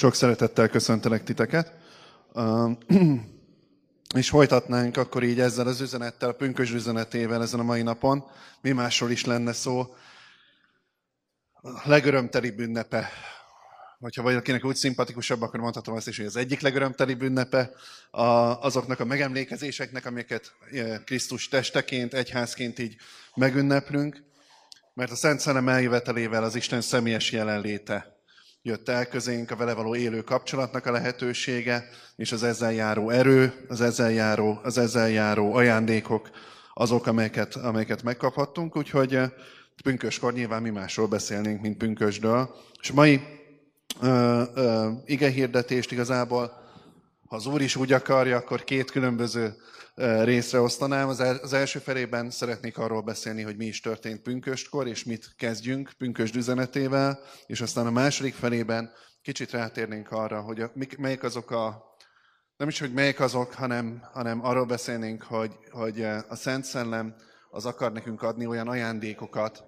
Sok szeretettel köszöntelek titeket. És folytatnánk akkor így ezzel az üzenettel, a pünkösd üzenetével ezen a mai napon. Mi másról is lenne szó. A legörömtelibb ünnepe. Hogyha valakinek úgy szimpatikusabb, akkor mondhatom azt is, hogy az egyik legörömtelibb ünnepe azoknak a megemlékezéseknek, amiket Krisztus testeként, egyházként így megünneplünk. Mert a Szent Szellem eljövetelével az Isten személyes jelenléte jött el közénk, a vele való élő kapcsolatnak a lehetősége, és az ezzel járó erő, az ezzel járó ajándékok azok, amelyeket megkaphattunk. Úgyhogy pünkösdkor nyilván mi másról beszélnénk, mint pünkösdről. És mai igehirdetést igazából, ha az Úr is úgy akarja, akkor két különböző részre osztanám. Az első felében szeretnék arról beszélni, hogy mi is történt pünkösdkor, és mit kezdjünk pünkösd üzenetével, és aztán a második felében kicsit rátérnénk arra, hogy hanem arról beszélnénk, hogy a Szent Szellem az akar nekünk adni olyan ajándékokat,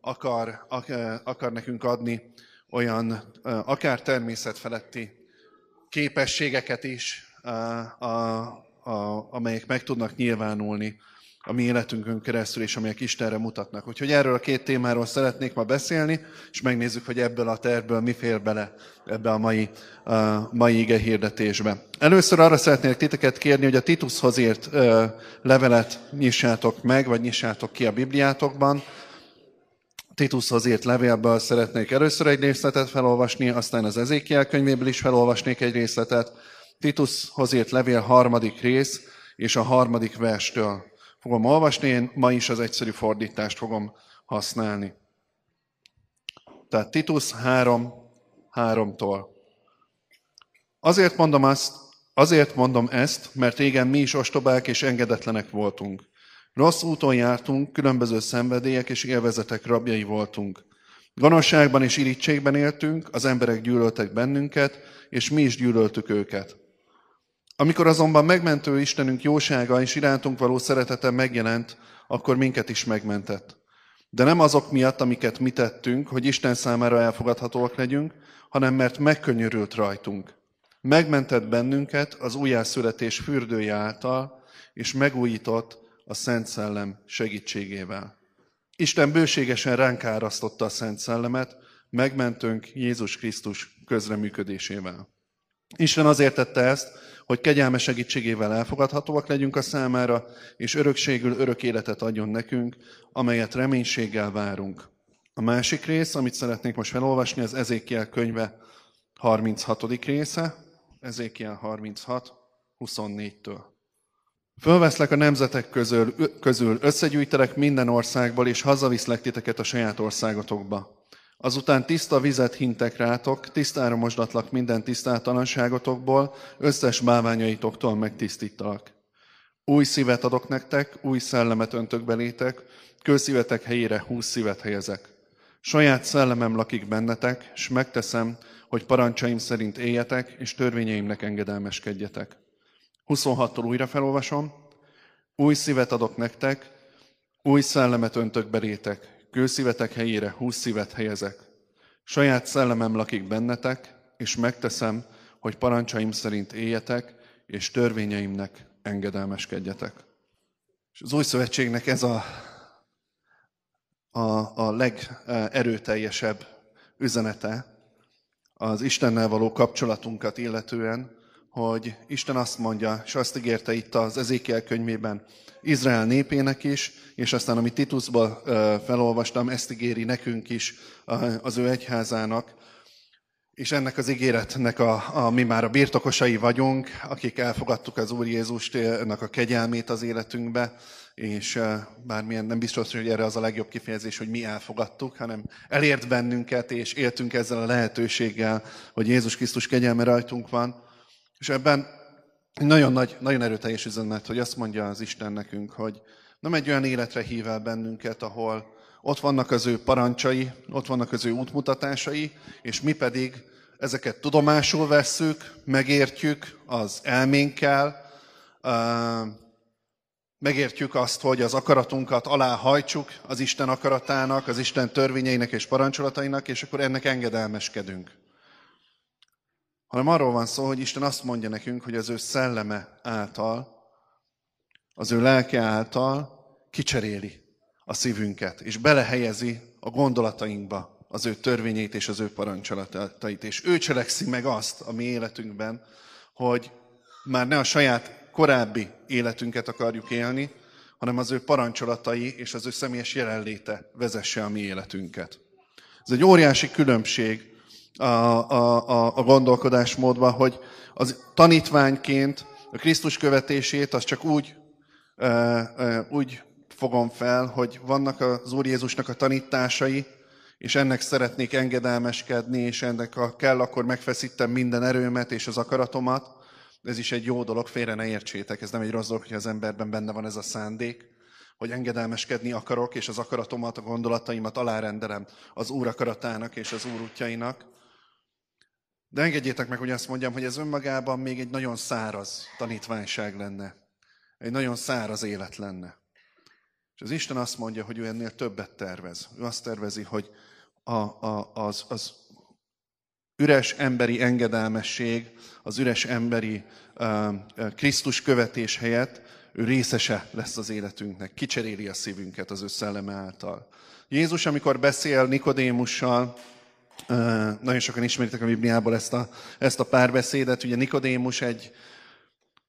akar nekünk adni olyan akár természetfeletti képességeket is, amelyek meg tudnak nyilvánulni a mi életünkön keresztül, és amelyek Istenre mutatnak. Úgyhogy erről a két témáról szeretnék ma beszélni, és megnézzük, hogy ebből a tervből mi fér bele ebbe a mai igehirdetésbe. Először arra szeretnék titeket kérni, hogy a Titushoz írt levelet nyissátok meg, vagy nyissátok ki a Bibliátokban. Titushoz írt levélből szeretnék először egy részletet felolvasni, aztán az Ezékiel könyvéből is felolvasnék egy részletet. Titushoz írt levél 3. rész és a 3. verstől fogom olvasni, én ma is az egyszerű fordítást fogom használni. Tehát Titus 3:3-tól. Azért mondom ezt, mert régen mi is ostobák és engedetlenek voltunk. Rossz úton jártunk, különböző szenvedélyek és élvezetek rabjai voltunk. Gonoszságban és irítségben éltünk, az emberek gyűlöltek bennünket, és mi is gyűlöltük őket. Amikor azonban megmentő Istenünk jósága és irántunk való szeretete megjelent, akkor minket is megmentett. De nem azok miatt, amiket mi tettünk, hogy Isten számára elfogadhatóak legyünk, hanem mert megkönyörült rajtunk. Megmentett bennünket az újjászületés fürdője által, és megújított a Szent Szellem segítségével. Isten bőségesen ránk árasztotta a Szent Szellemet, megmentőnk Jézus Krisztus közreműködésével. Isten azért tette ezt, hogy kegyelme segítségével elfogadhatóak legyünk a számára, és örökségül örök életet adjon nekünk, amelyet reménységgel várunk. A másik rész, amit szeretnék most felolvasni, az Ezékiel könyve 36. része, Ezékiel 36:24-től. Fölveszlek a nemzetek közül, összegyűjtelek minden országból, és hazaviszlek titeket a saját országotokba. Azután tiszta vizet hintek rátok, tisztára mosdatlak minden tisztátalanságotokból, összes báványaitoktól megtisztítalak. Új szívet adok nektek, új szellemet öntök belétek, kőszívetek helyére 20 szívet helyezek. Saját szellemem lakik bennetek, s megteszem, hogy parancsaim szerint éljetek, és törvényeimnek engedelmeskedjetek. 26-tól újra felolvasom. Új szívet adok nektek, új szellemet öntök belétek, kőszívetek helyére 20 szívet helyezek. Saját szellemem lakik bennetek, és megteszem, hogy parancsaim szerint éljetek, és törvényeimnek engedelmeskedjetek. És az új szövetségnek ez a legerőteljesebb üzenete az Istennel való kapcsolatunkat illetően, hogy Isten azt mondja, és azt ígérte itt az Ezékiel könyvében Izrael népének is, és aztán, amit Titusban felolvastam, ezt ígéri nekünk is, az ő egyházának. És ennek az ígéretnek mi már a birtokosai vagyunk, akik elfogadtuk az Úr Jézust, ennek a kegyelmét az életünkbe, és bármilyen, nem biztos, hogy erre az a legjobb kifejezés, hogy mi elfogadtuk, hanem elért bennünket, és éltünk ezzel a lehetőséggel, hogy Jézus Krisztus kegyelme rajtunk van. És ebben nagyon erőteljes üzenet, hogy azt mondja az Isten nekünk, hogy nem egy olyan életre hív el bennünket, ahol ott vannak az ő parancsai, ott vannak az ő útmutatásai, és mi pedig ezeket tudomásul vesszük, megértjük az elménkkel, megértjük azt, hogy az akaratunkat aláhajtsuk az Isten akaratának, az Isten törvényeinek és parancsolatainak, és akkor ennek engedelmeskedünk. hanem arról van szó, hogy Isten azt mondja nekünk, hogy az ő szelleme által, az ő lelke által kicseréli a szívünket, és belehelyezi a gondolatainkba az ő törvényeit és az ő parancsolatait. És ő cselekszi meg azt a mi életünkben, hogy már ne a saját korábbi életünket akarjuk élni, hanem az ő parancsolatai és az ő személyes jelenléte vezesse a mi életünket. Ez egy óriási különbség a gondolkodásmódban, hogy az tanítványként a Krisztus követését az csak úgy fogom fel, hogy vannak az Úr Jézusnak a tanításai, és ennek szeretnék engedelmeskedni, és ennek ha kell, akkor megfeszítem minden erőmet és az akaratomat. Ez is egy jó dolog, félre ne értsétek, ez nem egy rossz dolog, hogyha az emberben benne van ez a szándék, hogy engedelmeskedni akarok, és az akaratomat, a gondolataimat alárendelem az Úr akaratának és az Úr útjainak. De engedjétek meg, hogy azt mondjam, hogy ez önmagában még egy nagyon száraz tanítványság lenne. Egy nagyon száraz élet lenne. És az Isten azt mondja, hogy ő ennél többet tervez. Ő azt tervezi, hogy az üres emberi engedelmesség, az üres emberi Krisztus követés helyett ő részese lesz az életünknek, kicseréli a szívünket az ő szelleme által. Jézus, amikor beszél Nikodémussal, nagyon sokan ismeritek a Bibliából ezt a párbeszédet, ugye Nikodémus egy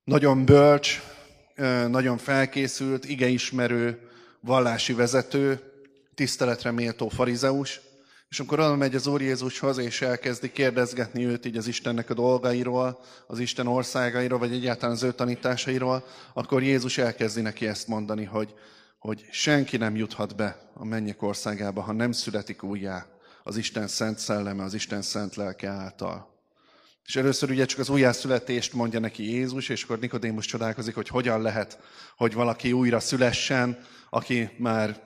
nagyon bölcs, nagyon felkészült, igeismerő, vallási vezető, tiszteletre méltó farizeus, és amikor oda megy az Úr Jézushoz, és elkezdi kérdezgetni őt így az Istennek a dolgairól, az Isten országairól, vagy egyáltalán az ő tanításairól, akkor Jézus elkezdi neki ezt mondani, hogy senki nem juthat be a mennyek országába, ha nem születik újjá az Isten szent szelleme, az Isten szent lelke által. És először ugye csak az újjászületést mondja neki Jézus, és akkor Nikodémus csodálkozik, hogy hogyan lehet, hogy valaki újra szülessen, aki már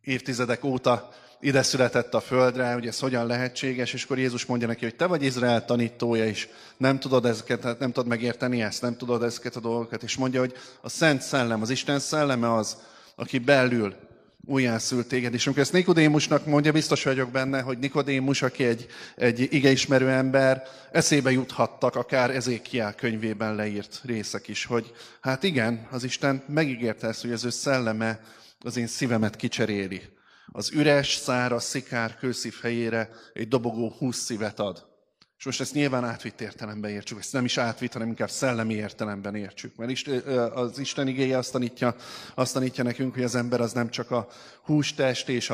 évtizedek óta ide született a földre, hogy ez hogyan lehetséges, és akkor Jézus mondja neki, hogy te vagy Izrael tanítója is, nem tudod megérteni ezt, nem tudod ezeket a dolgokat, és mondja, hogy a Szent Szellem, az Isten szelleme az, aki belül újjászült téged. És amikor ezt Nikodémusnak mondja, biztos vagyok benne, hogy Nikodémus, aki egy igeismerő ember, eszébe juthattak akár Ezékiel könyvében leírt részek is, hogy hát igen, az Isten megígérte ezt, hogy az ő szelleme az én szívemet kicseréli. Az üres, száraz, szikár kőszív helyére egy dobogó 20 szívet ad. És most ezt nyilván átvitt értelemben értsük, ezt nem is átvitt, hanem inkább szellemi értelemben értsük. Mert az Isten igéje azt tanítja nekünk, hogy az ember az nem csak a hústest és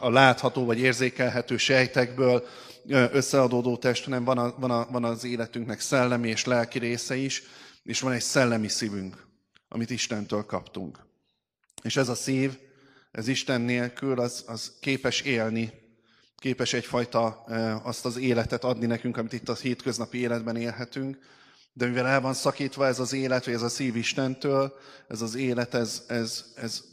a látható vagy érzékelhető sejtekből összeadódó test, hanem van az életünknek szellemi és lelki része is, és van egy szellemi szívünk, amit Istentől kaptunk. És ez a szív, ez Isten nélkül, az képes élni, képes egyfajta azt az életet adni nekünk, amit itt a hétköznapi életben élhetünk, de mivel el van szakítva ez az élet, vagy ez a szív Istentől, ez az élet, ez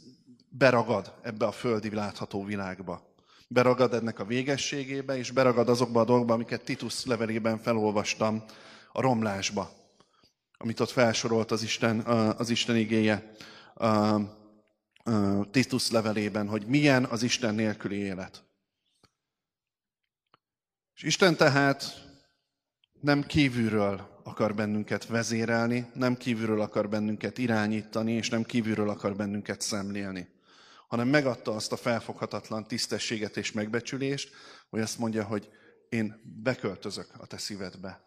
beragad ebbe a földi látható világba. Beragad ennek a végességébe, és beragad azokba a dolgokba, amiket Titus levelében felolvastam, a romlásba, amit ott felsorolt az Isten igéje. Titus levelében, hogy milyen az Isten nélküli élet. És Isten tehát nem kívülről akar bennünket vezérelni, nem kívülről akar bennünket irányítani, és nem kívülről akar bennünket szemlélni, hanem megadta azt a felfoghatatlan tisztességet és megbecsülést, hogy azt mondja, hogy én beköltözök a te szívedbe.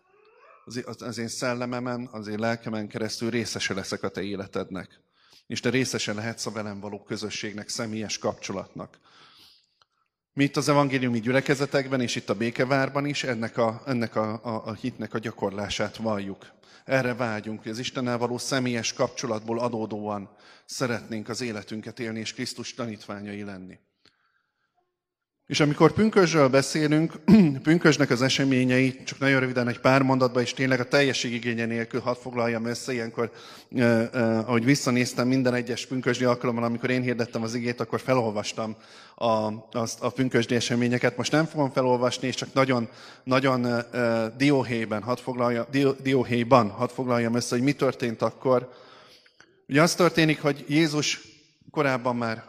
Az én szellememen, az én lelkemen keresztül részese leszek a te életednek. És te részesen lehetsz a velem való közösségnek, személyes kapcsolatnak. Mi itt az evangéliumi gyülekezetekben, és itt a Békevárban is ennek a hitnek a gyakorlását valljuk. Erre vágyunk, hogy az Istennel való személyes kapcsolatból adódóan szeretnénk az életünket élni, és Krisztus tanítványai lenni. És amikor pünkösdről beszélünk, pünkösdnek az eseményei, csak nagyon röviden egy pár mondatban, és tényleg a teljesség igénye nélkül hadd foglaljam össze, ilyenkor, ahogy visszanéztem minden egyes pünkösdi alkalommal, amikor én hirdettem az igét, akkor felolvastam a pünkösdi eseményeket. Most nem fogom felolvasni, és csak nagyon dióhéjban hadd foglaljam össze, hogy mi történt akkor. Ugye az történik, hogy Jézus korábban már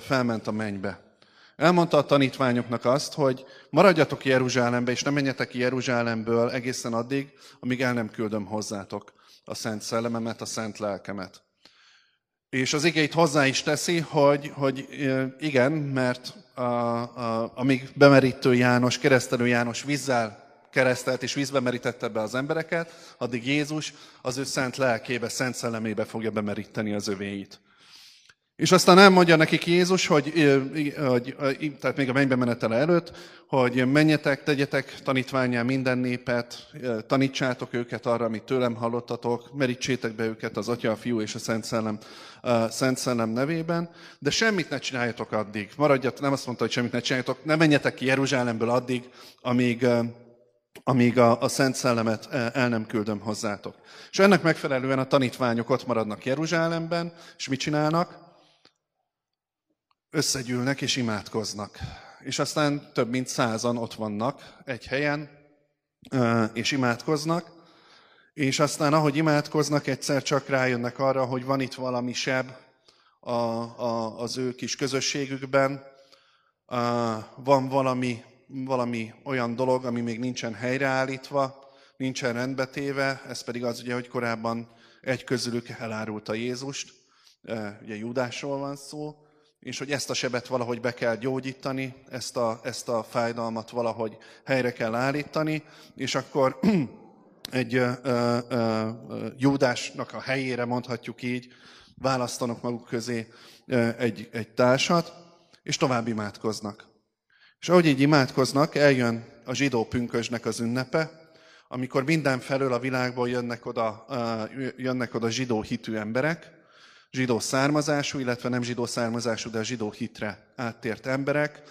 felment a mennybe. Elmondta a tanítványoknak azt, hogy maradjatok Jeruzsálembe, és ne menjetek ki Jeruzsálemből egészen addig, amíg el nem küldöm hozzátok a Szent Szellememet, a Szent Lelkemet. És az igéit hozzá is teszi, hogy igen, mert amíg bemerítő János, keresztelő János vízzel keresztelt és vízbe merítette be az embereket, addig Jézus az ő szent lelkébe, szent szellemébe fogja bemeríteni az övéit. És aztán elmondja nekik Jézus, hogy tehát még a mennybe menetele előtt, hogy menjetek, tegyetek tanítvánnyá minden népet, tanítsátok őket arra, amit tőlem hallottatok, merítsétek be őket az Atya, a Fiú és a Szent Szellem nevében, de semmit ne csináljatok addig. Maradjatok, nem azt mondta, hogy semmit ne csináljatok, ne menjetek ki Jeruzsálemből addig, amíg a Szent Szellemet el nem küldöm hozzátok. És ennek megfelelően a tanítványok ott maradnak Jeruzsálemben, és mit csinálnak? Összegyűlnek és imádkoznak. És aztán több mint 100-an ott vannak egy helyen, és imádkoznak. És aztán ahogy imádkoznak, egyszer csak rájönnek arra, hogy van itt valami seb az ő kis közösségükben, van valami olyan dolog, ami még nincsen helyreállítva, nincsen rendbetéve, ez pedig az ugye, hogy korábban egy közülük elárulta Jézust, ugye Júdásról van szó, és hogy ezt a sebet valahogy be kell gyógyítani, ezt a fájdalmat valahogy helyre kell állítani, és akkor egy Júdásnak a helyére, mondhatjuk így, választanak maguk közé egy társat, és tovább imádkoznak. És ahogy így imádkoznak, eljön a zsidó pünkösdnek az ünnepe, amikor mindenfelől a világból jönnek oda zsidó hitű emberek, zsidó származású, illetve nem zsidó származású, de a zsidó hitre áttért emberek.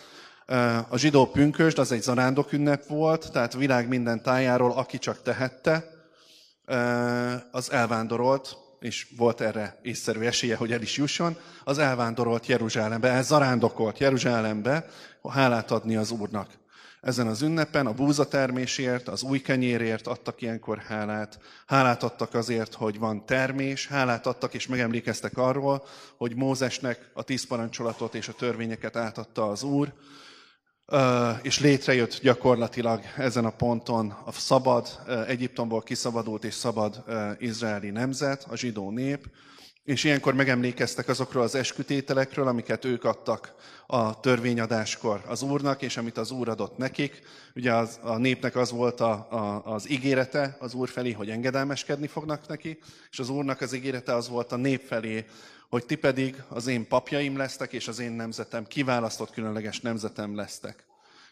A zsidó pünkösd az egy zarándok ünnep volt, tehát világ minden tájáról, aki csak tehette, az elvándorolt, és volt erre észszerű esélye, hogy el is jusson, az elvándorolt Jeruzsálembe, elzarándokolt Jeruzsálembe, hálát adni az Úrnak. Ezen az ünnepen a búzatermésért, az új kenyérért adtak ilyenkor hálát. Hálát adtak azért, hogy van termés, hálát adtak és megemlékeztek arról, hogy Mózesnek a 10 parancsolatot és a törvényeket átadta az Úr, és létrejött gyakorlatilag ezen a ponton a szabad, Egyiptomból kiszabadult és szabad izraeli nemzet, a zsidó nép, és ilyenkor megemlékeztek azokról az eskütételekről, amiket ők adtak a törvényadáskor az Úrnak, és amit az Úr adott nekik. Ugye a népnek az volt az ígérete az Úr felé, hogy engedelmeskedni fognak neki, és az Úrnak az ígérete az volt a nép felé, hogy ti pedig az én papjaim lesztek, és az én nemzetem, kiválasztott különleges nemzetem lesztek.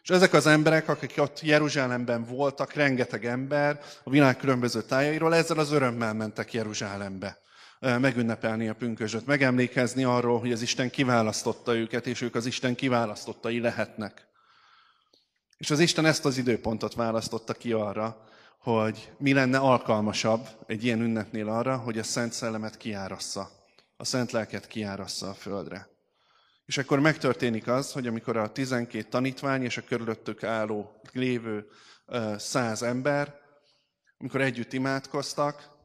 És ezek az emberek, akik ott Jeruzsálemben voltak, rengeteg ember a világ különböző tájairól, ezzel az örömmel mentek Jeruzsálembe megünnepelni a pünkösdöt, megemlékezni arról, hogy az Isten kiválasztotta őket, és ők az Isten kiválasztottai lehetnek. És az Isten ezt az időpontot választotta ki arra, hogy mi lenne alkalmasabb egy ilyen ünnepnél arra, hogy a Szent Szellemet kiárassza, a Szent Lelket kiárassza a földre. És akkor megtörténik az, hogy amikor a 12 tanítvány és a körülöttük álló lévő 100 ember, amikor együtt imádkoztak,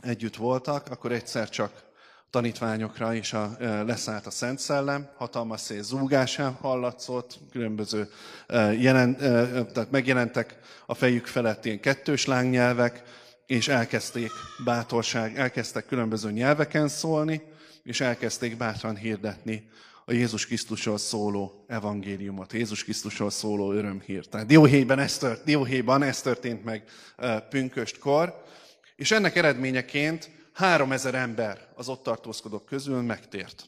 együtt voltak, akkor egyszer csak tanítványokra is leszállt a Szent Szellem, hatalmas szél zúgásán hallatszott, különböző tehát megjelentek a fejük felett ilyen kettős lángnyelvek, és elkezdtek különböző nyelveken szólni, és elkezdték bátran hirdetni a Jézus Krisztusról szóló evangéliumot, Jézus Krisztusról szóló örömhírt. Tehát Dióhéjban ez történt meg pünköstkor, és ennek eredményeként 3000 ember az ott tartózkodók közül megtért.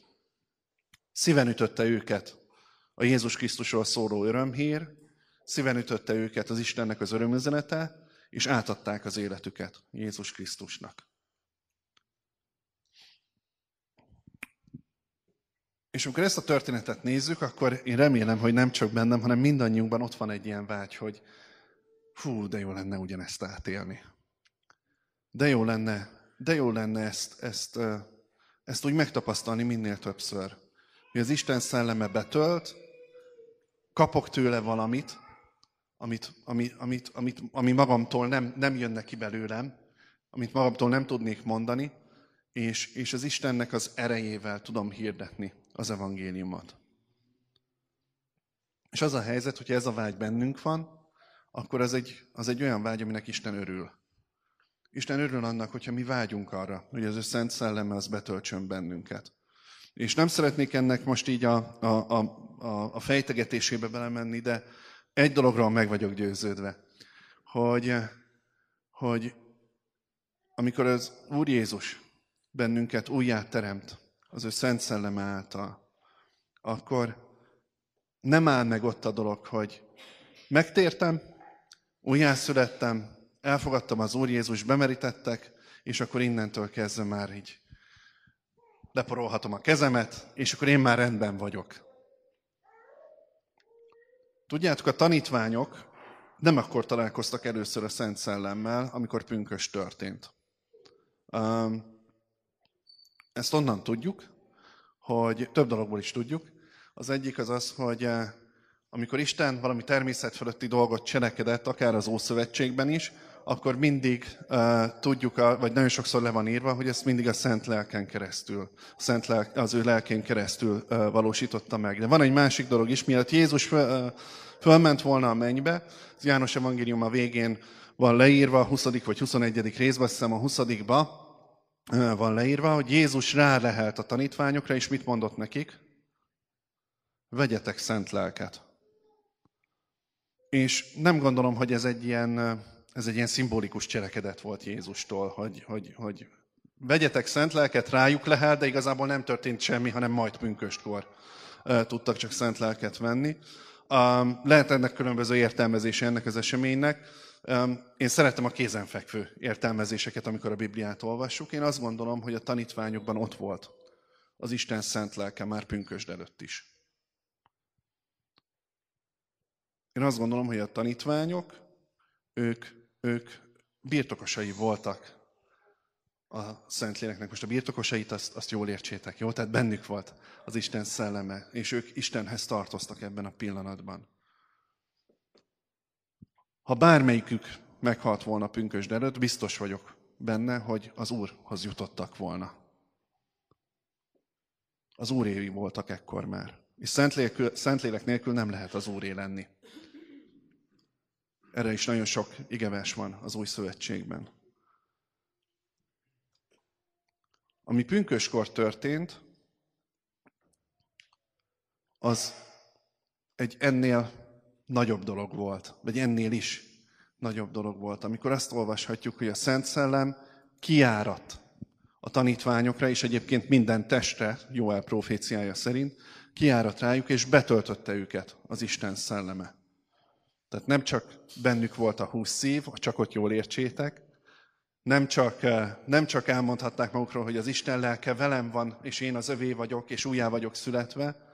Szíven ütötte őket a Jézus Krisztusról szóló örömhír, szíven ütötte őket az Istennek az örömüzenete, és átadták az életüket Jézus Krisztusnak. És amikor ezt a történetet nézzük, akkor én remélem, hogy nem csak bennem, hanem mindannyiunkban ott van egy ilyen vágy, hogy hú, de jó lenne ugyanezt átélni. De jó lenne ezt úgy megtapasztalni minél többször. Hogy az Isten szelleme betölt, kapok tőle valamit, ami magamtól nem jönne ki belőlem, amit magamtól nem tudnék mondani, és az Istennek az erejével tudom hirdetni az evangéliumot. És az a helyzet, hogyha ez a vágy bennünk van, akkor az egy olyan vágy, aminek Isten örül. Isten örül annak, hogyha mi vágyunk arra, hogy az ő Szent Szelleme az betöltsön bennünket. És nem szeretnék ennek most így a fejtegetésébe belemenni, de egy dologról meg vagyok győződve, hogy amikor az Úr Jézus bennünket újjá teremt az ő Szent Szelleme által, akkor nem áll meg ott a dolog, hogy megtértem, újjászülettem, elfogadtam az Úr Jézus, bemerítettek, és akkor innentől kezdve már így leporolhatom a kezemet, és akkor én már rendben vagyok. Tudjátok, a tanítványok nem akkor találkoztak először a Szent Szellemmel, amikor pünkösd történt. Ezt onnan tudjuk, hogy több dologból is tudjuk. Az egyik az az, hogy amikor Isten valami természetfölötti dolgot cselekedett, akár az Ószövetségben is, akkor mindig vagy nagyon sokszor le van írva, hogy ezt mindig a Szent Lelken keresztül, az ő lelkén keresztül valósította meg. De van egy másik dolog is, mielőtt Jézus fölment volna a mennybe, az János evangélium a végén van leírva, a 20. vagy 21. részben, azt hiszem a 20-ba van leírva, hogy Jézus rálehelt a tanítványokra, és mit mondott nekik? Vegyetek Szent Lelket. És nem gondolom, hogy ez egy ilyen szimbolikus cselekedet volt Jézustól, hogy vegyetek Szent Lelket, rájuk lehel, de igazából nem történt semmi, hanem majd pünköstkor tudtak csak Szent Lelket venni. Lehet ennek különböző értelmezése ennek az eseménynek. Én szeretem a kézenfekvő értelmezéseket, amikor a Bibliát olvassuk. Én azt gondolom, hogy a tanítványokban ott volt az Isten Szent Lelke már pünkösd előtt is. Én azt gondolom, hogy a tanítványok, ők birtokosai voltak a Szentléleknek. Most a birtokosait, azt jól értsétek, jó? Tehát bennük volt az Isten szelleme, és ők Istenhez tartoztak ebben a pillanatban. Ha bármelyikük meghalt volna pünkösd előtt, biztos vagyok benne, hogy az Úrhoz jutottak volna. Az Úrévi voltak ekkor már. És Szentlélek nélkül nem lehet az Úré lenni. Erre is nagyon sok igevers van az Új Szövetségben. Ami pünkösdkor történt, az egy ennél nagyobb dolog volt, vagy ennél is nagyobb dolog volt. Amikor azt olvashatjuk, hogy a Szent Szellem kiáradt a tanítványokra, és egyébként minden testre, Jóel proféciája szerint, kiáradt rájuk, és betöltötte őket az Isten szelleme. Tehát nem csak bennük volt a 20 szív, csak ott jól értsétek, nem csak elmondhatták magukról, hogy az Isten lelke velem van, és én az övé vagyok, és újjá vagyok születve,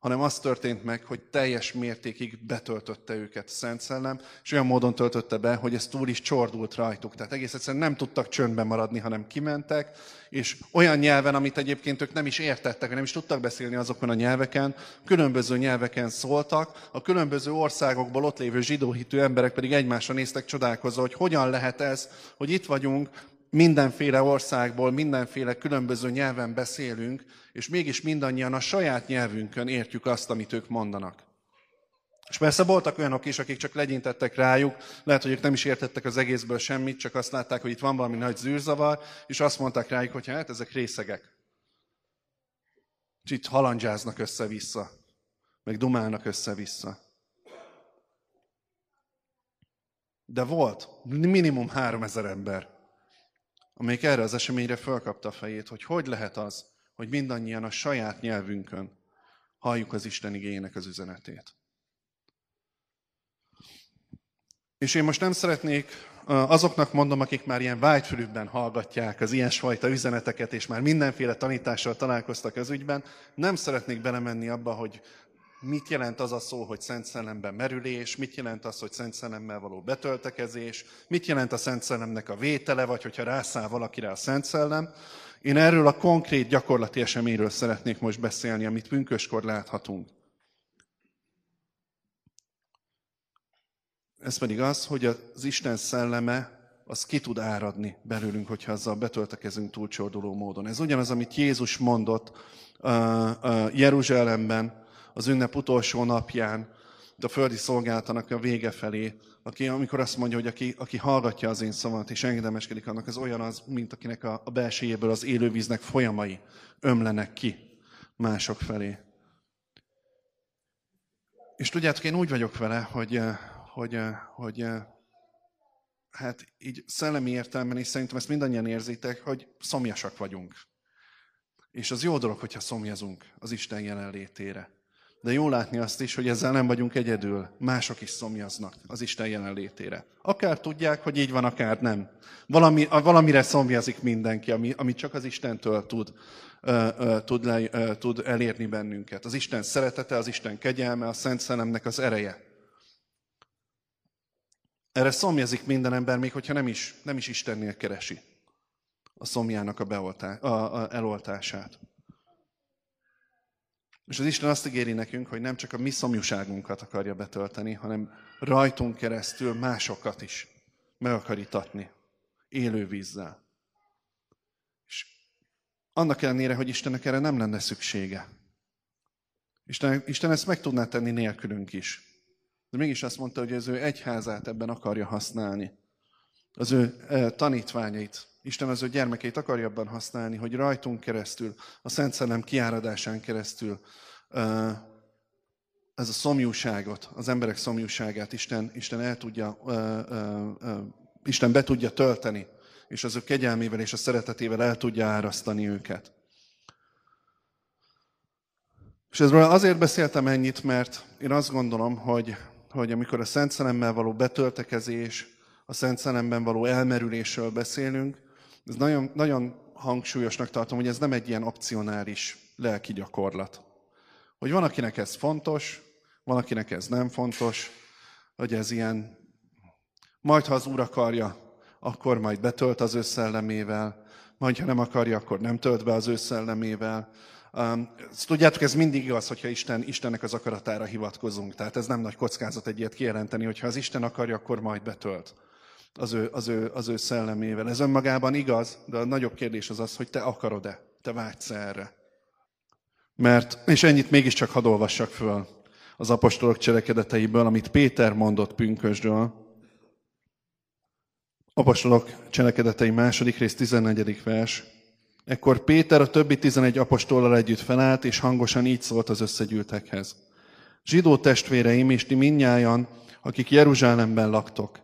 hanem az történt meg, hogy teljes mértékig betöltötte őket a Szent Szellem, és olyan módon töltötte be, hogy ez túl is csordult rajtuk. Tehát egész egyszerűen nem tudtak csöndben maradni, hanem kimentek, és olyan nyelven, amit egyébként ők nem is értettek, nem is tudtak beszélni azokon a nyelveken, különböző nyelveken szóltak, a különböző országokból ott lévő zsidóhitű emberek pedig egymásra néztek csodálkozva, hogy hogyan lehet ez, hogy itt vagyunk, mindenféle országból, mindenféle különböző nyelven beszélünk, és mégis mindannyian a saját nyelvünkön értjük azt, amit ők mondanak. És persze voltak olyanok is, akik csak legyintettek rájuk, lehet, hogy ők nem is értettek az egészből semmit, csak azt látták, hogy itt van valami nagy zűrzavar, és azt mondták rájuk, hogy hát ezek részegek. És itt halandzsáznak össze-vissza, meg dumálnak össze-vissza. De volt minimum 3000 ember, amelyik erre az eseményre fölkapta a fejét, hogy lehet az, hogy mindannyian a saját nyelvünkön halljuk az Isten igéjének az üzenetét. És én most nem szeretnék, azoknak mondom, akik már ilyen vágyfülükben hallgatják az ilyesfajta üzeneteket, és már mindenféle tanítással találkoztak az ügyben, nem szeretnék belemenni abba, hogy mit jelent az a szó, hogy Szent Szellemben merülés, mit jelent az, hogy Szent Szellemmel való betöltekezés, mit jelent a Szent Szellemnek a vétele, vagy hogyha rászáll valakire a Szent Szellem. Én erről a konkrét gyakorlati eseményről szeretnék most beszélni, amit pünkösdkor láthatunk. Ez pedig az, hogy az Isten szelleme az ki tud áradni belőlünk, hogyha azzal betöltekezünk túlcsorduló módon. Ez ugyanaz, amit Jézus mondott Jeruzsálemben, az ünnep utolsó napján a földi szolgálatának a vége felé, aki, amikor azt mondja, hogy aki hallgatja az én szavamat és engedelmeskedik, annak az olyan az, mint akinek a belsejéből az élővíznek folyamai ömlenek ki mások felé. És tudjátok, én úgy vagyok vele, hogy hát így szellemi értelemben, és szerintem ezt mindannyian érzitek, hogy szomjasak vagyunk. És az jó dolog, hogyha szomjazunk az Isten jelenlétére. De jó látni azt is, hogy ezzel nem vagyunk egyedül. Mások is szomjaznak az Isten jelenlétére. Akár tudják, hogy így van, akár nem. Valamire szomjazik mindenki, ami csak az Istentől tud elérni bennünket. Az Isten szeretete, az Isten kegyelme, a Szent Szellemnek az ereje. Erre szomjazik minden ember, még hogyha nem is Istennél keresi a szomjának a eloltását. És az Isten azt ígéri nekünk, hogy nem csak a mi szomjúságunkat akarja betölteni, hanem rajtunk keresztül másokat is meg akar itatni élő vízzel. És annak ellenére, hogy Istennek erre nem lenne szüksége. Isten ezt meg tudná tenni nélkülünk is. De mégis azt mondta, hogy az ő egyházát ebben akarja használni. Az ő tanítványait, Isten az ő gyermekeit akarja abban használni, hogy rajtunk keresztül, a Szent Szellem kiáradásán keresztül ez a szomjúságot, az emberek szomjúságát Isten be tudja tölteni, és az ő kegyelmével és a szeretetével el tudja árasztani őket. És ezről azért beszéltem ennyit, mert én azt gondolom, hogy amikor a Szent Szellemmel való betöltekezés, a Szent Szellemben való elmerülésről beszélünk, ez nagyon, nagyon hangsúlyosnak tartom, hogy ez nem egy ilyen opcionális lelki gyakorlat. Hogy van, akinek ez fontos, van, akinek ez nem fontos, hogy ez ilyen, majd ha az Úr akarja, akkor majd betölt az ő szellemével, majd ha nem akarja, akkor nem tölt be az ő szellemével. Tudjátok, ez mindig igaz, hogyha Istennek az akaratára hivatkozunk. Tehát ez nem nagy kockázat egy ilyet kijelenteni, hogyha az Isten akarja, akkor majd betölt az ő szellemével. Ez önmagában igaz, de a nagyobb kérdés az, hogy te akarod-e, te vágysz erre. És ennyit mégiscsak hadd olvassak föl az apostolok cselekedeteiből, amit Péter mondott pünkösdről. Apostolok cselekedetei 2. rész 14. vers. Ekkor Péter a többi 11 apostollal együtt felállt, és hangosan így szólt az összegyűltekhez. Zsidó testvéreim, és ti mindnyájan, akik Jeruzsálemben laktok,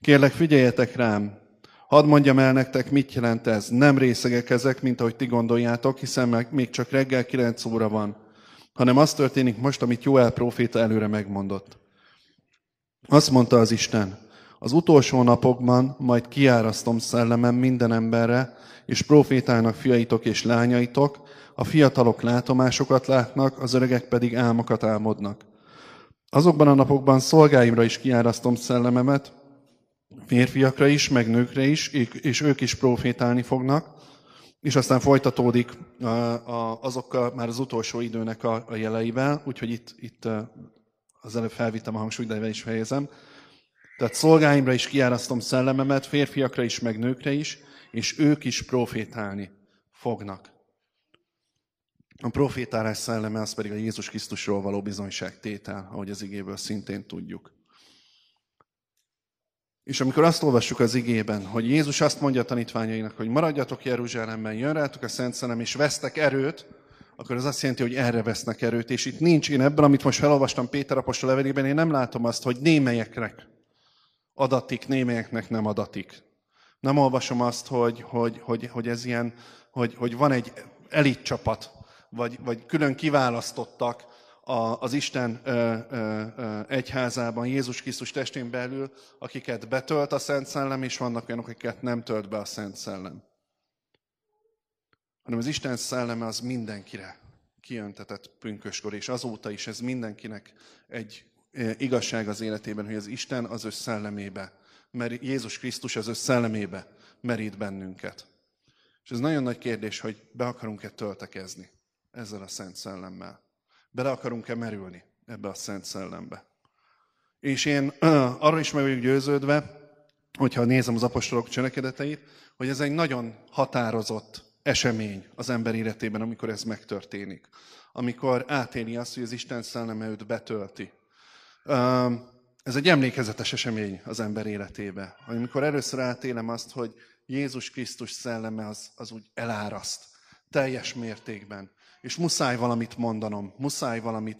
kérlek figyeljetek rám, hadd mondjam el nektek, mit jelent ez. Nem részegek ezek, mint ahogy ti gondoljátok, hiszen még csak reggel 9 óra van, hanem az történik most, amit Jóel próféta előre megmondott. Azt mondta az Isten, az utolsó napokban majd kiárasztom szellemem minden emberre, és profétálnak fiaitok és lányaitok, a fiatalok látomásokat látnak, az öregek pedig álmokat álmodnak. Azokban a napokban szolgáimra is kiárasztom szellememet, férfiakra is, meg nőkre is, és ők is profétálni fognak, és aztán folytatódik azokkal már az utolsó időnek a jeleivel, úgyhogy itt az előbb felvittem a hangsúlyt, de is fejezem. Tehát szolgáimra is kiárasztom szellememet, férfiakra is, meg nőkre is, és ők is profétálni fognak. A profétálás szelleme az pedig a Jézus Krisztusról való bizonyságtétel, ahogy az igéből szintén tudjuk. És amikor azt olvassuk az igében, hogy Jézus azt mondja a tanítványainak, hogy maradjatok Jeruzsálemben, jön rátok a Szent Szellem, és vesztek erőt, akkor az azt jelenti, hogy erre vesznek erőt. És itt nincs, én ebben, amit most felolvastam Péter apostol levelében, én nem látom azt, hogy némelyeknek adatik, némelyeknek nem adatik. Nem olvasom azt, hogy ez ilyen, hogy van egy elit csapat, vagy külön kiválasztottak az Isten egyházában, Jézus Krisztus testén belül, akiket betölt a Szent Szellem, és vannak olyanok, akiket nem tölt be a Szent Szellem. Hanem az Isten szelleme az mindenkire kiöntetett pünköskor, és azóta is ez mindenkinek egy igazság az életében, hogy az Isten az ő szellemébe, mert Jézus Krisztus az ő szellemébe merít bennünket. És ez nagyon nagy kérdés, hogy be akarunk-e töltekezni ezzel a Szent Szellemmel. Bele akarunk-e merülni ebbe a Szent Szellembe. És én arra is meg vagyok győződve, hogyha nézem az apostolok cselekedeteit, hogy ez egy nagyon határozott esemény az ember életében, amikor ez megtörténik. Amikor átéli azt, hogy az Isten szelleme őt betölti. Ez egy emlékezetes esemény az ember életébe. Amikor először átélem azt, hogy Jézus Krisztus szelleme az úgy eláraszt, teljes mértékben. És muszáj valamit mondanom,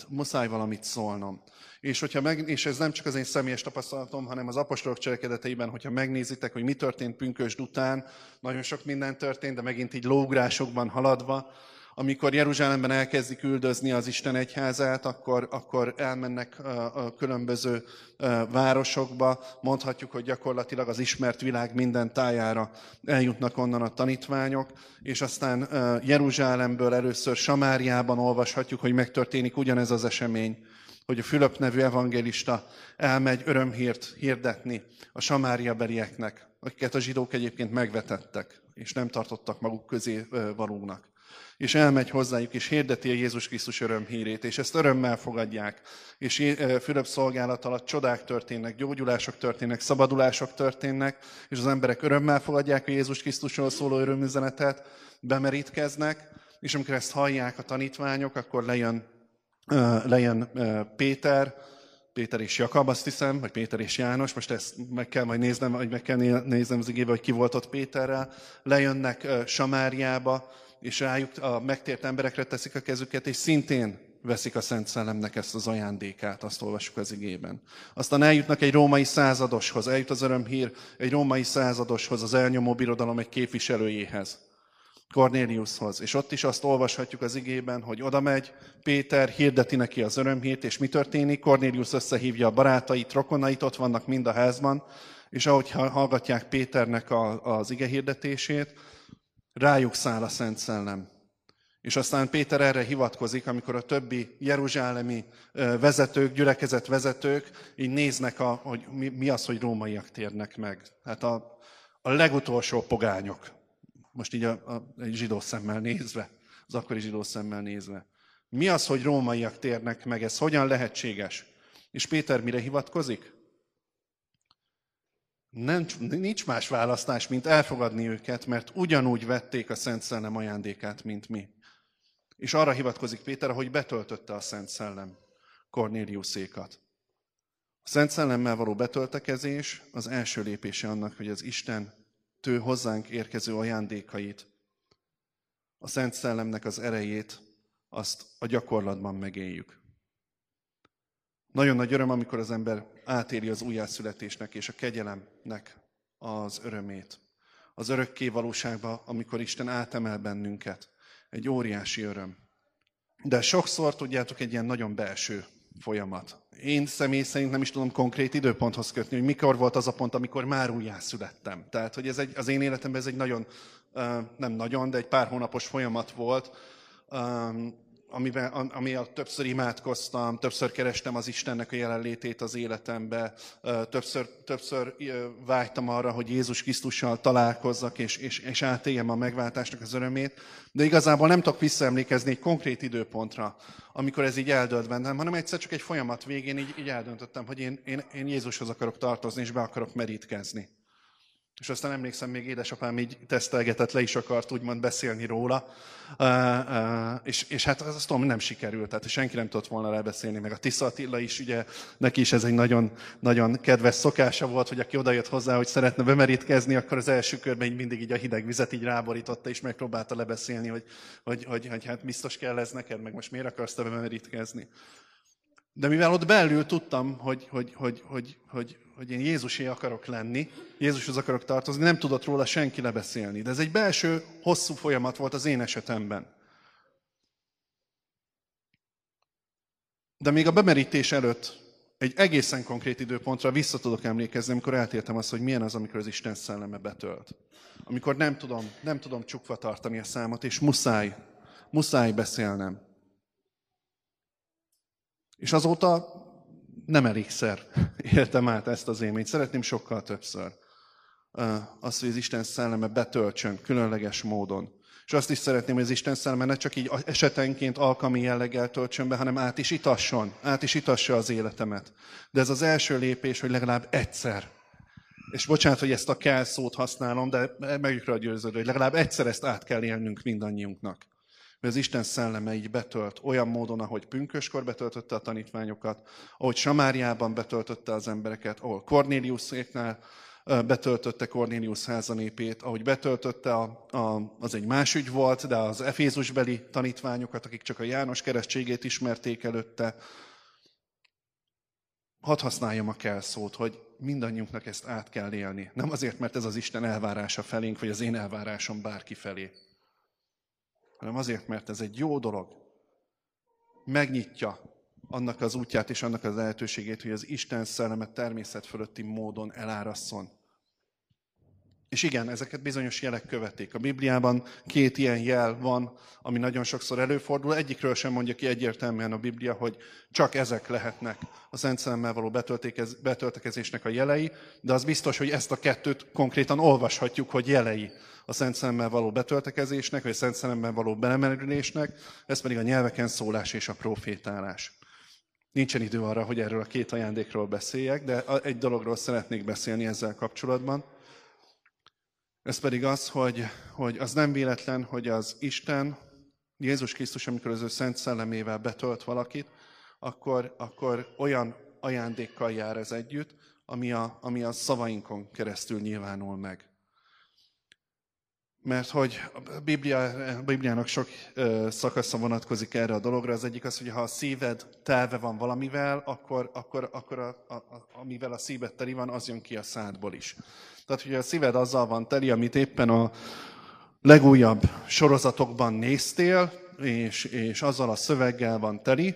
muszáj valamit szólnom. És ez nem csak az én személyes tapasztalatom, hanem az apostolok cselekedeteiben, hogyha megnézitek, hogy mi történt pünkösd után, nagyon sok minden történt, de megint így lóugrásokban haladva, amikor Jeruzsálemben elkezdik üldözni az Isten egyházát, akkor elmennek a különböző városokba. Mondhatjuk, hogy gyakorlatilag az ismert világ minden tájára eljutnak onnan a tanítványok, és aztán Jeruzsálemből először Samáriában olvashatjuk, hogy megtörténik ugyanez az esemény, hogy a Fülöp nevű evangélista elmegy örömhírt hirdetni a samáriabelieknek, akiket a zsidók egyébként megvetettek, és nem tartottak maguk közé valónak. És elmegy hozzájuk, és hirdeti a Jézus Krisztus örömhírét, és ezt örömmel fogadják. És Fülöp szolgálat alatt csodák történnek, gyógyulások történnek, szabadulások történnek, és az emberek örömmel fogadják a Jézus Krisztusról szóló örömüzenetet, bemerítkeznek, és amikor ezt hallják a tanítványok, akkor lejön Péter és Jakab, azt hiszem, vagy Péter és János, most ezt meg kell néznem az igébe, hogy ki volt ott Péterrel, lejönnek Samáriába, és rájuk a megtért emberekre teszik a kezüket, és szintén veszik a Szent Szellemnek ezt az ajándékát, azt olvassuk az igében. Aztán eljutnak egy római századoshoz, eljut az örömhír egy római századoshoz, az elnyomó birodalom egy képviselőjéhez, Kornéliushoz. És ott is azt olvashatjuk az igében, hogy oda megy, Péter hirdeti neki az örömhírt, és mi történik? Kornélius összehívja a barátait, rokonait, ott vannak mind a házban, és ahogy hallgatják Péternek az ige hirdetését, rájuk száll a Szent Szellem. És aztán Péter erre hivatkozik, amikor a többi jeruzsálemi vezetők, gyülekezetvezetők így néznek, hogy mi az, hogy rómaiak térnek meg. Hát a legutolsó pogányok, most így egy zsidó szemmel nézve, az akkori zsidó szemmel nézve. Mi az, hogy rómaiak térnek meg? Ez hogyan lehetséges? És Péter mire hivatkozik? Nem, nincs más választás, mint elfogadni őket, mert ugyanúgy vették a Szent Szellem ajándékát, mint mi. És arra hivatkozik Péter, ahogy betöltötte a Szent Szellem Kornéliusékat. A Szent Szellemmel való betöltekezés az első lépése annak, hogy az Isten tő hozzánk érkező ajándékait, a Szent Szellemnek az erejét, azt a gyakorlatban megéljük. Nagyon nagy öröm, amikor az ember átéli az újjászületésnek és a kegyelemnek az örömét. Az örökké valóságba, amikor Isten átemel bennünket. Egy óriási öröm. De sokszor, tudjátok, egy ilyen nagyon belső folyamat. Én személy szerint nem is tudom konkrét időponthoz kötni, hogy mikor volt az a pont, amikor már újjászülettem. Tehát, hogy az én életemben ez egy nagyon, nem nagyon, de egy pár hónapos folyamat volt, amivel többször imádkoztam, többször kerestem az Istennek a jelenlétét az életembe, többször vágytam arra, hogy Jézus Krisztussal találkozzak, és átéljem a megváltásnak az örömét. De igazából nem tudok visszaemlékezni egy konkrét időpontra, amikor ez így eldölt bennem, hanem egyszer csak egy folyamat végén így eldöntöttem, hogy én Jézushoz akarok tartozni, és be akarok merítkezni. És aztán emlékszem, még édesapám így tesztelgetett, le is akart úgymond beszélni róla, és hát azt tudom, nem sikerült, tehát senki nem tudott volna rá beszélni, meg a Tisza Attila is, ugye neki is ez egy nagyon, nagyon kedves szokása volt, hogy aki odajött hozzá, hogy szeretne bemerítkezni, akkor az első körben így mindig így a hideg vizet így ráborította, és megpróbálta lebeszélni, hogy hát biztos kell ez neked, meg most miért akarsz te bemerítkezni. De mivel ott belül tudtam, hogy én Jézusé akarok lenni, Jézushoz akarok tartozni, nem tudott róla senki lebeszélni. De ez egy belső, hosszú folyamat volt az én esetemben. De még a bemerítés előtt egy egészen konkrét időpontra vissza tudok emlékezni, amikor eltértem azt, hogy milyen az, amikor az Isten szelleme betölt. Amikor nem tudom csukva tartani a számot, és muszáj beszélnem. És azóta nem elégszer éltem át ezt az élményt. Szeretném sokkal többször azt, hogy az Isten szelleme betöltsön különleges módon. És azt is szeretném, hogy az Isten szelleme ne csak így esetenként alkalmi jelleggel töltsön be, hanem át is itassa az életemet. De ez az első lépés, hogy legalább egyszer, és bocsánat, hogy ezt a kell szót használom, de meggyőződve, hogy legalább egyszer ezt át kell élnünk mindannyiunknak. mert az Isten szelleme így betölt olyan módon, ahogy pünköskor betöltötte a tanítványokat, ahogy Samáriában betöltötte az embereket, ahol Kornéliuséknál betöltötte Kornélius házanépét, ahogy betöltötte, az egy más ügy volt, de az efézusbeli tanítványokat, akik csak a János keresztségét ismerték előtte. Hadd használjam a kell szót, hogy mindannyiunknak ezt át kell élni. Nem azért, mert ez az Isten elvárása felénk, vagy az én elvárásom bárki felé, hanem azért, mert ez egy jó dolog. Megnyitja annak az útját és annak az lehetőségét, hogy az Isten szelleme természet fölötti módon elárasszon. És igen, ezeket bizonyos jelek követik. A Bibliában 2 ilyen jel van, ami nagyon sokszor előfordul. Egyikről sem mondja ki egyértelműen a Biblia, hogy csak ezek lehetnek a Szent Szellemmel való betöltekezésnek a jelei, de az biztos, hogy ezt a 2-t konkrétan olvashatjuk, hogy jelei a Szent Szellemmel való betöltekezésnek, vagy a Szent Szellemmel való belemerülésnek, ez pedig a nyelveken szólás és a profétálás. Nincsen idő arra, hogy erről a 2 ajándékról beszéljek, de egy dologról szeretnék beszélni ezzel kapcsolatban. Ez pedig az, hogy az nem véletlen, hogy az Isten, Jézus Krisztus, amikor az ő Szent Szellemével betölt valakit, akkor olyan ajándékkal jár ez együtt, ami a szavainkon keresztül nyilvánul meg. Mert hogy a Bibliának sok szakasza vonatkozik erre a dologra, az egyik az, hogy ha a szíved telve van valamivel, akkor amivel a szíved teli van, az jön ki a szádból is. Tehát, hogy a szíved azzal van teli, amit éppen a legújabb sorozatokban néztél, és azzal a szöveggel van teli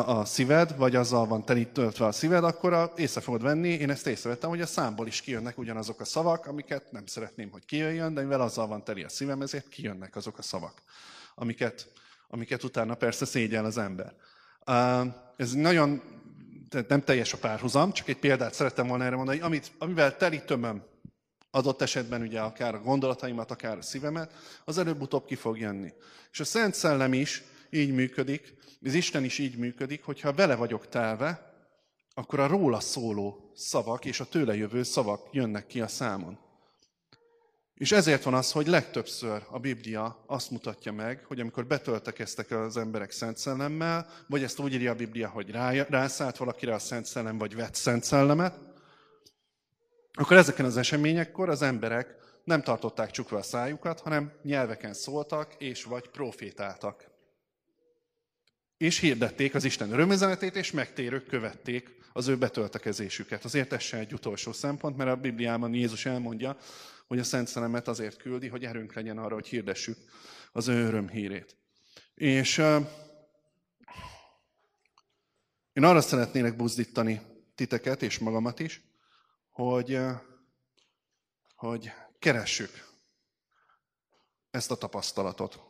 a szíved, vagy azzal van teli töltve a szíved, akkor észre fogod venni, én ezt észrevettem, hogy a számból is kijönnek ugyanazok a szavak, amiket nem szeretném, hogy kijöjjön, de mivel azzal van teli a szívem, ezért kijönnek azok a szavak, amiket utána persze szégyel az ember. Ez nagyon... nem teljes a párhuzam, csak egy példát szerettem volna erre mondani, amivel telítömöm adott esetben ugye akár a gondolataimat, akár a szívemet, az előbb-utóbb ki fog jönni. És a Szent Szellem is így működik, az Isten is így működik, hogyha vele vagyok telve, akkor a róla szóló szavak és a tőle jövő szavak jönnek ki a számon. És ezért van az, hogy legtöbbször a Biblia azt mutatja meg, hogy amikor betöltekeztek az emberek Szent Szellemmel, vagy ezt úgy írja a Biblia, hogy rászállt valakire a Szent Szellem, vagy vett Szent Szellemet, akkor ezeken az eseményekkor az emberek nem tartották csukva a szájukat, hanem nyelveken szóltak és vagy profétáltak. És hirdették az Isten örömüzenetét, és megtérők követték az ő betöltekezésüket. Azért ez sem egy utolsó szempont, mert a Bibliában Jézus elmondja, hogy a Szent Szellemet azért küldi, hogy erőnk legyen arra, hogy hirdessük az ő örömhírét. És én arra szeretnélek buzdítani titeket és magamat is, hogy keressük ezt a tapasztalatot,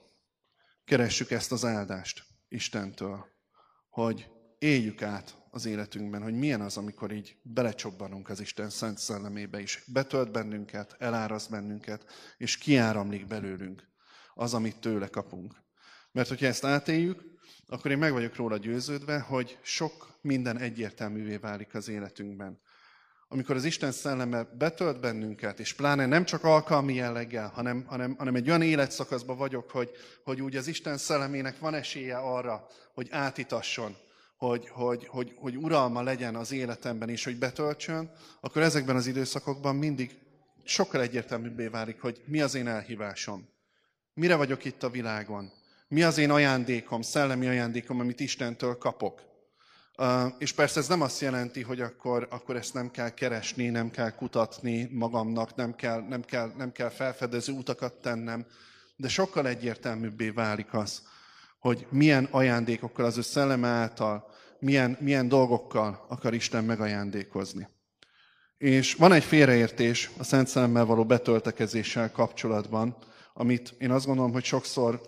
keressük ezt az áldást Istentől, hogy éljük át az életünkben, hogy milyen az, amikor így belecsobbanunk az Isten Szent Szellemébe is. Betölt bennünket, eláraszt bennünket, és kiáramlik belőlünk az, amit tőle kapunk. Mert hogyha ezt átéljük, akkor én meg vagyok róla győződve, hogy sok minden egyértelművé válik az életünkben. Amikor az Isten szelleme betölt bennünket, és pláne nem csak alkalmi jelleggel, hanem egy olyan életszakaszban vagyok, hogy úgy az Isten szellemének van esélye arra, hogy átítasson, hogy uralma legyen az életemben is, hogy betöltsön, akkor ezekben az időszakokban mindig sokkal egyértelműbbé válik, hogy mi az én elhívásom, mire vagyok itt a világon, mi az én ajándékom, szellemi ajándékom, amit Istentől kapok. És persze ez nem azt jelenti, hogy akkor ezt nem kell keresni, nem kell kutatni magamnak, nem kell felfedező utakat tennem, de sokkal egyértelműbbé válik az, hogy milyen ajándékokkal, az ő szelleme által, milyen dolgokkal akar Isten megajándékozni. És van egy félreértés a Szent Szellemmel való betöltekezéssel kapcsolatban, amit én azt gondolom, hogy sokszor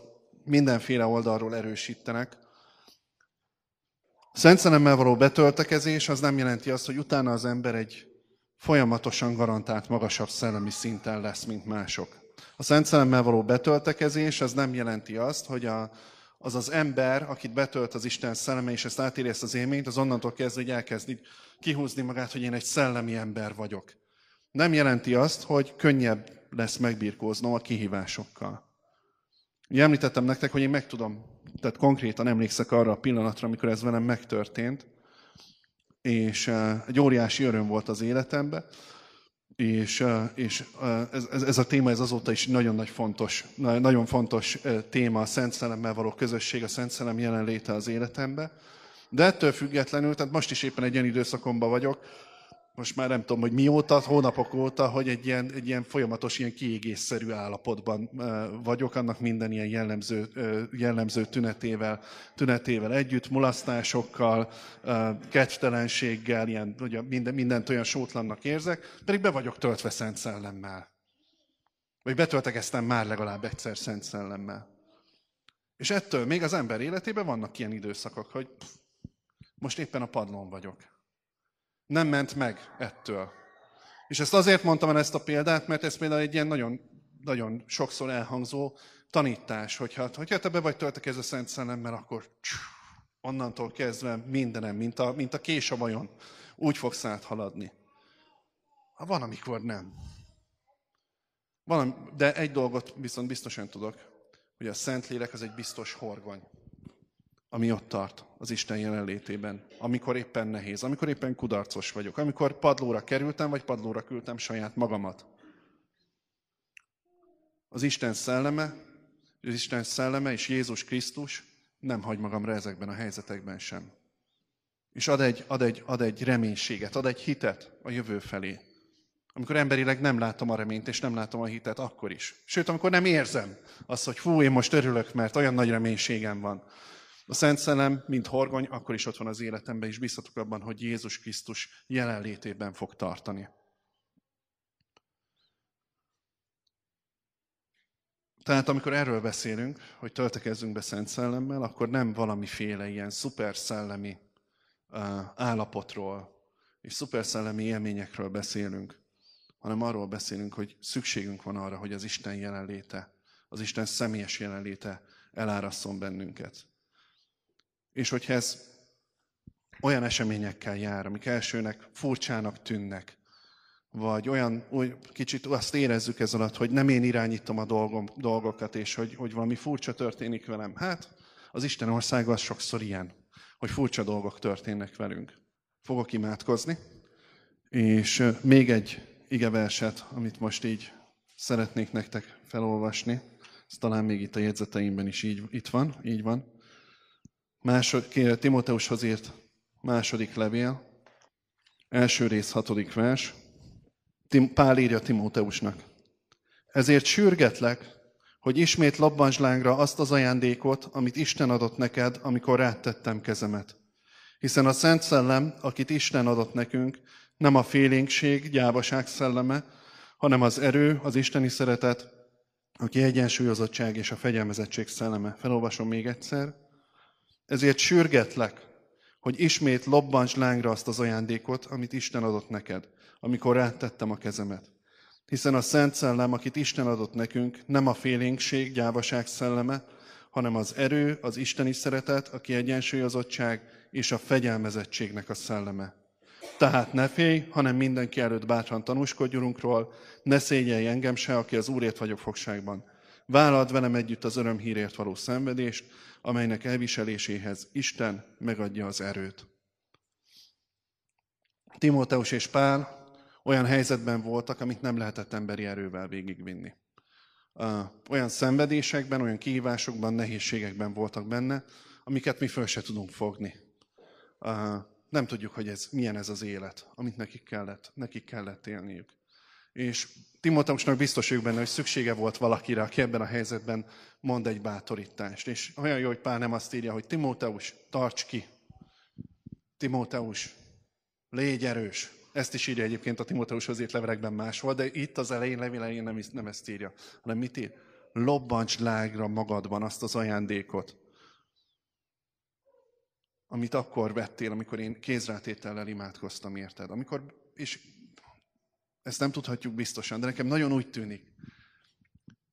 mindenféle oldalról erősítenek. A Szent Szellemmel való betöltekezés az nem jelenti azt, hogy utána az ember egy folyamatosan garantált magasabb szellemi szinten lesz, mint mások. A Szent Szellemmel való betöltekezés az nem jelenti azt, hogy az ember, akit betölt az Isten szelleme, és ezt átéri, ezt az élményt, az onnantól kezdve, hogy elkezd kihúzni magát, hogy én egy szellemi ember vagyok. Nem jelenti azt, hogy könnyebb lesz megbirkóznom a kihívásokkal. Ugye említettem nektek, hogy én meg tudom, tehát konkrétan emlékszek arra a pillanatra, amikor ez velem megtörtént, és egy óriási öröm volt az életemben, és ez a téma ez azóta is nagyon fontos téma, a Szent Szellemmel való közösség, a Szent Szellem jelenléte az életemben. De ettől függetlenül, tehát most is éppen egy ilyen időszakomban vagyok, most már nem tudom, hogy mióta, hónapok óta, hogy egy ilyen folyamatos, ilyen kiégésszerű állapotban vagyok, annak minden ilyen jellemző tünetével együtt, mulasztásokkal, kedvtelenséggel, ilyen, ugye mindent olyan sótlannak érzek, pedig be vagyok töltve Szent Szellemmel. Vagy betöltekeztem már legalább egyszer Szent Szellemmel. És ettől még az ember életében vannak ilyen időszakok, hogy most éppen a padlón vagyok. Nem ment meg ettől. És ezt azért mondtam el ezt a példát, mert ez például egy ilyen nagyon, nagyon sokszor elhangzó tanítás, hogyha te be vagy töltekezve Szent Szellemmel, akkor onnantól kezdve mindenem, mint a kés a vajon, úgy fogsz áthaladni. Van, amikor nem. De egy dolgot viszont biztosan tudok, hogy a Szentlélek az egy biztos horgony, ami ott tart az Isten jelenlétében, amikor éppen nehéz, amikor éppen kudarcos vagyok, amikor padlóra kerültem, vagy padlóra küldtem saját magamat. Az Isten szelleme és Jézus Krisztus nem hagy magamra ezekben a helyzetekben sem. És ad egy reménységet, ad egy hitet a jövő felé. Amikor emberileg nem látom a reményt, és nem látom a hitet, akkor is. Sőt, amikor nem érzem azt, hogy fú, én most örülök, mert olyan nagy reménységem van. A Szent Szellem, mint horgony, akkor is ott van az életemben, és biztatok abban, hogy Jézus Krisztus jelenlétében fog tartani. Tehát amikor erről beszélünk, hogy töltekezzünk be Szent Szellemmel, akkor nem valamiféle ilyen szuperszellemi állapotról és szuperszellemi élményekről beszélünk, hanem arról beszélünk, hogy szükségünk van arra, hogy az Isten jelenléte, az Isten személyes jelenléte elárasszon bennünket. És hogyha ez olyan eseményekkel jár, amik elsőnek furcsának tűnnek, vagy olyan, úgy kicsit azt érezzük ez alatt, hogy nem én irányítom a dolgokat, és hogy valami furcsa történik velem. Hát az Isten országa az sokszor ilyen, hogy furcsa dolgok történnek velünk. Fogok imádkozni, és még egy igeverset, amit most így szeretnék nektek felolvasni, ez talán még itt a jegyzeteimben is így van. Timóteushoz írt második levél, első rész, 6. vers. Pál írja Timóteusnak. Ezért sürgetlek, hogy ismét lobbansd lángra azt az ajándékot, amit Isten adott neked, amikor rád tettem kezemet. Hiszen a Szent Szellem, akit Isten adott nekünk, nem a félénkség, gyávaság szelleme, hanem az erő, az isteni szeretet, a kiegyensúlyozottság és a fegyelmezettség szelleme. Felolvasom még egyszer. Ezért sürgetlek, hogy ismét lobbansd lángra azt az ajándékot, amit Isten adott neked, amikor rád tettem a kezemet. Hiszen a Szent Szellem, akit Isten adott nekünk, nem a félénkség, gyávaság szelleme, hanem az erő, az isteni szeretet, a kiegyensúlyozottság és a fegyelmezettségnek a szelleme. Tehát ne félj, hanem mindenki előtt bátran tanúskodj Urunkról, ne szégyelj engem se, aki az Úrért vagyok fogságban. Vállald velem együtt az örömhírért való szenvedést, amelynek elviseléséhez Isten megadja az erőt. Timóteus és Pál olyan helyzetben voltak, amit nem lehetett emberi erővel végigvinni. Olyan szenvedésekben, olyan kihívásokban, nehézségekben voltak benne, amiket mi föl se tudunk fogni. Nem tudjuk, hogy milyen ez az élet, amit nekik kellett élniük. És Timóteusnak biztos ők benne, hogy szüksége volt valakire, aki ebben a helyzetben mond egy bátorítást. És olyan jó, hogy Pál nem azt írja, hogy Timóteus, tarts ki! Timóteus, légy erős! Ezt is írja egyébként a Timóteushoz írt levelekben máshol, de itt az levél elején nem ezt írja, hanem mit ír? Lobbantsd lágra magadban azt az ajándékot, amit akkor vettél, amikor én kézrátétellel imádkoztam, érted? Ezt nem tudhatjuk biztosan, de nekem nagyon úgy tűnik,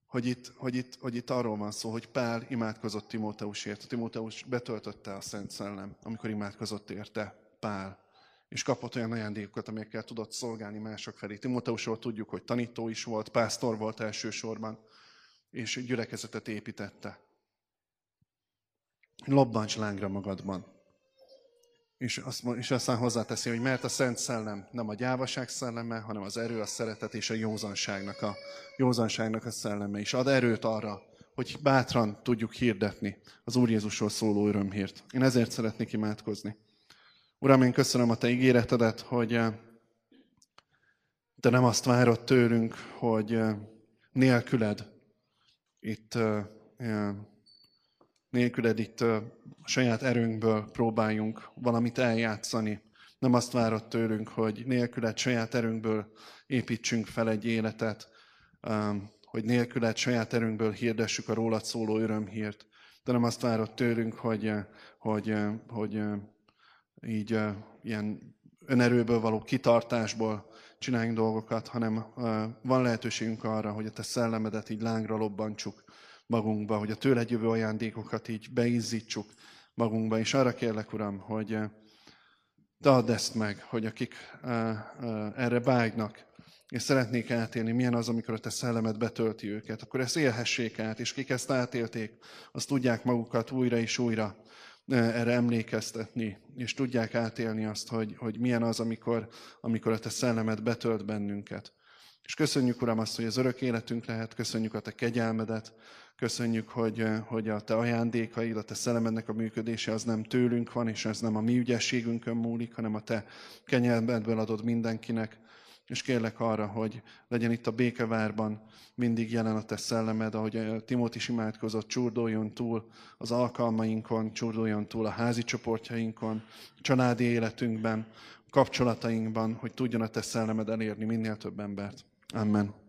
hogy itt arról van szó, hogy Pál imádkozott Timóteusért. Timóteus betöltötte a Szent Szellem, amikor imádkozott érte Pál, és kapott olyan ajándékokat, amelyekkel tudott szolgálni mások felé. Timóteusról tudjuk, hogy tanító is volt, pásztor volt elsősorban, és gyülekezetet építette. Lobbancs lángra magadban. És aztán hozzáteszi, hogy mert a Szent Szellem nem a gyávaság szelleme, hanem az erő, a szeretet és a józanságnak a szelleme. És ad erőt arra, hogy bátran tudjuk hirdetni az Úr Jézusról szóló örömhírt. Én ezért szeretnék imádkozni. Uram, én köszönöm a Te ígéretedet, hogy Te nem azt várod tőlünk, hogy nélküled itt, a saját erőnkből próbáljunk valamit eljátszani. Nem azt várod tőlünk, hogy nélküled saját erőnkből építsünk fel egy életet, hogy nélküled saját erőnkből hirdessük a rólad szóló örömhírt. De nem azt várod tőlünk, hogy így ilyen önerőből való kitartásból csináljunk dolgokat, hanem van lehetőségünk arra, hogy a Te szellemedet így lángra lobbantsuk magunkba, hogy a tőled jövő ajándékokat így beizzítsuk magunkba. És arra kérlek, Uram, hogy Te add ezt meg, hogy akik erre vágynak, és szeretnék átélni, milyen az, amikor a Te szellemed betölti őket, akkor ezt élhessék át, és kik ezt átélték, azt tudják magukat újra és újra erre emlékeztetni, és tudják átélni azt, hogy milyen az, amikor a Te szellemed betölt bennünket. És köszönjük, Uram, azt, hogy az örök életünk lehet, köszönjük a Te kegyelmedet, köszönjük, hogy a Te ajándékaid, a Te szellemednek a működése az nem tőlünk van, és ez nem a mi ügyességünkön múlik, hanem a Te kegyelmedből adod mindenkinek. És kérlek arra, hogy legyen itt a Békevárban mindig jelen a Te szellemed, ahogy Timót is imádkozott, csúrdoljon túl az alkalmainkon, csúrdoljon túl a házi csoportjainkon, családi életünkben, kapcsolatainkban, hogy tudjon a Te szellemed elérni minél több embert. Amen.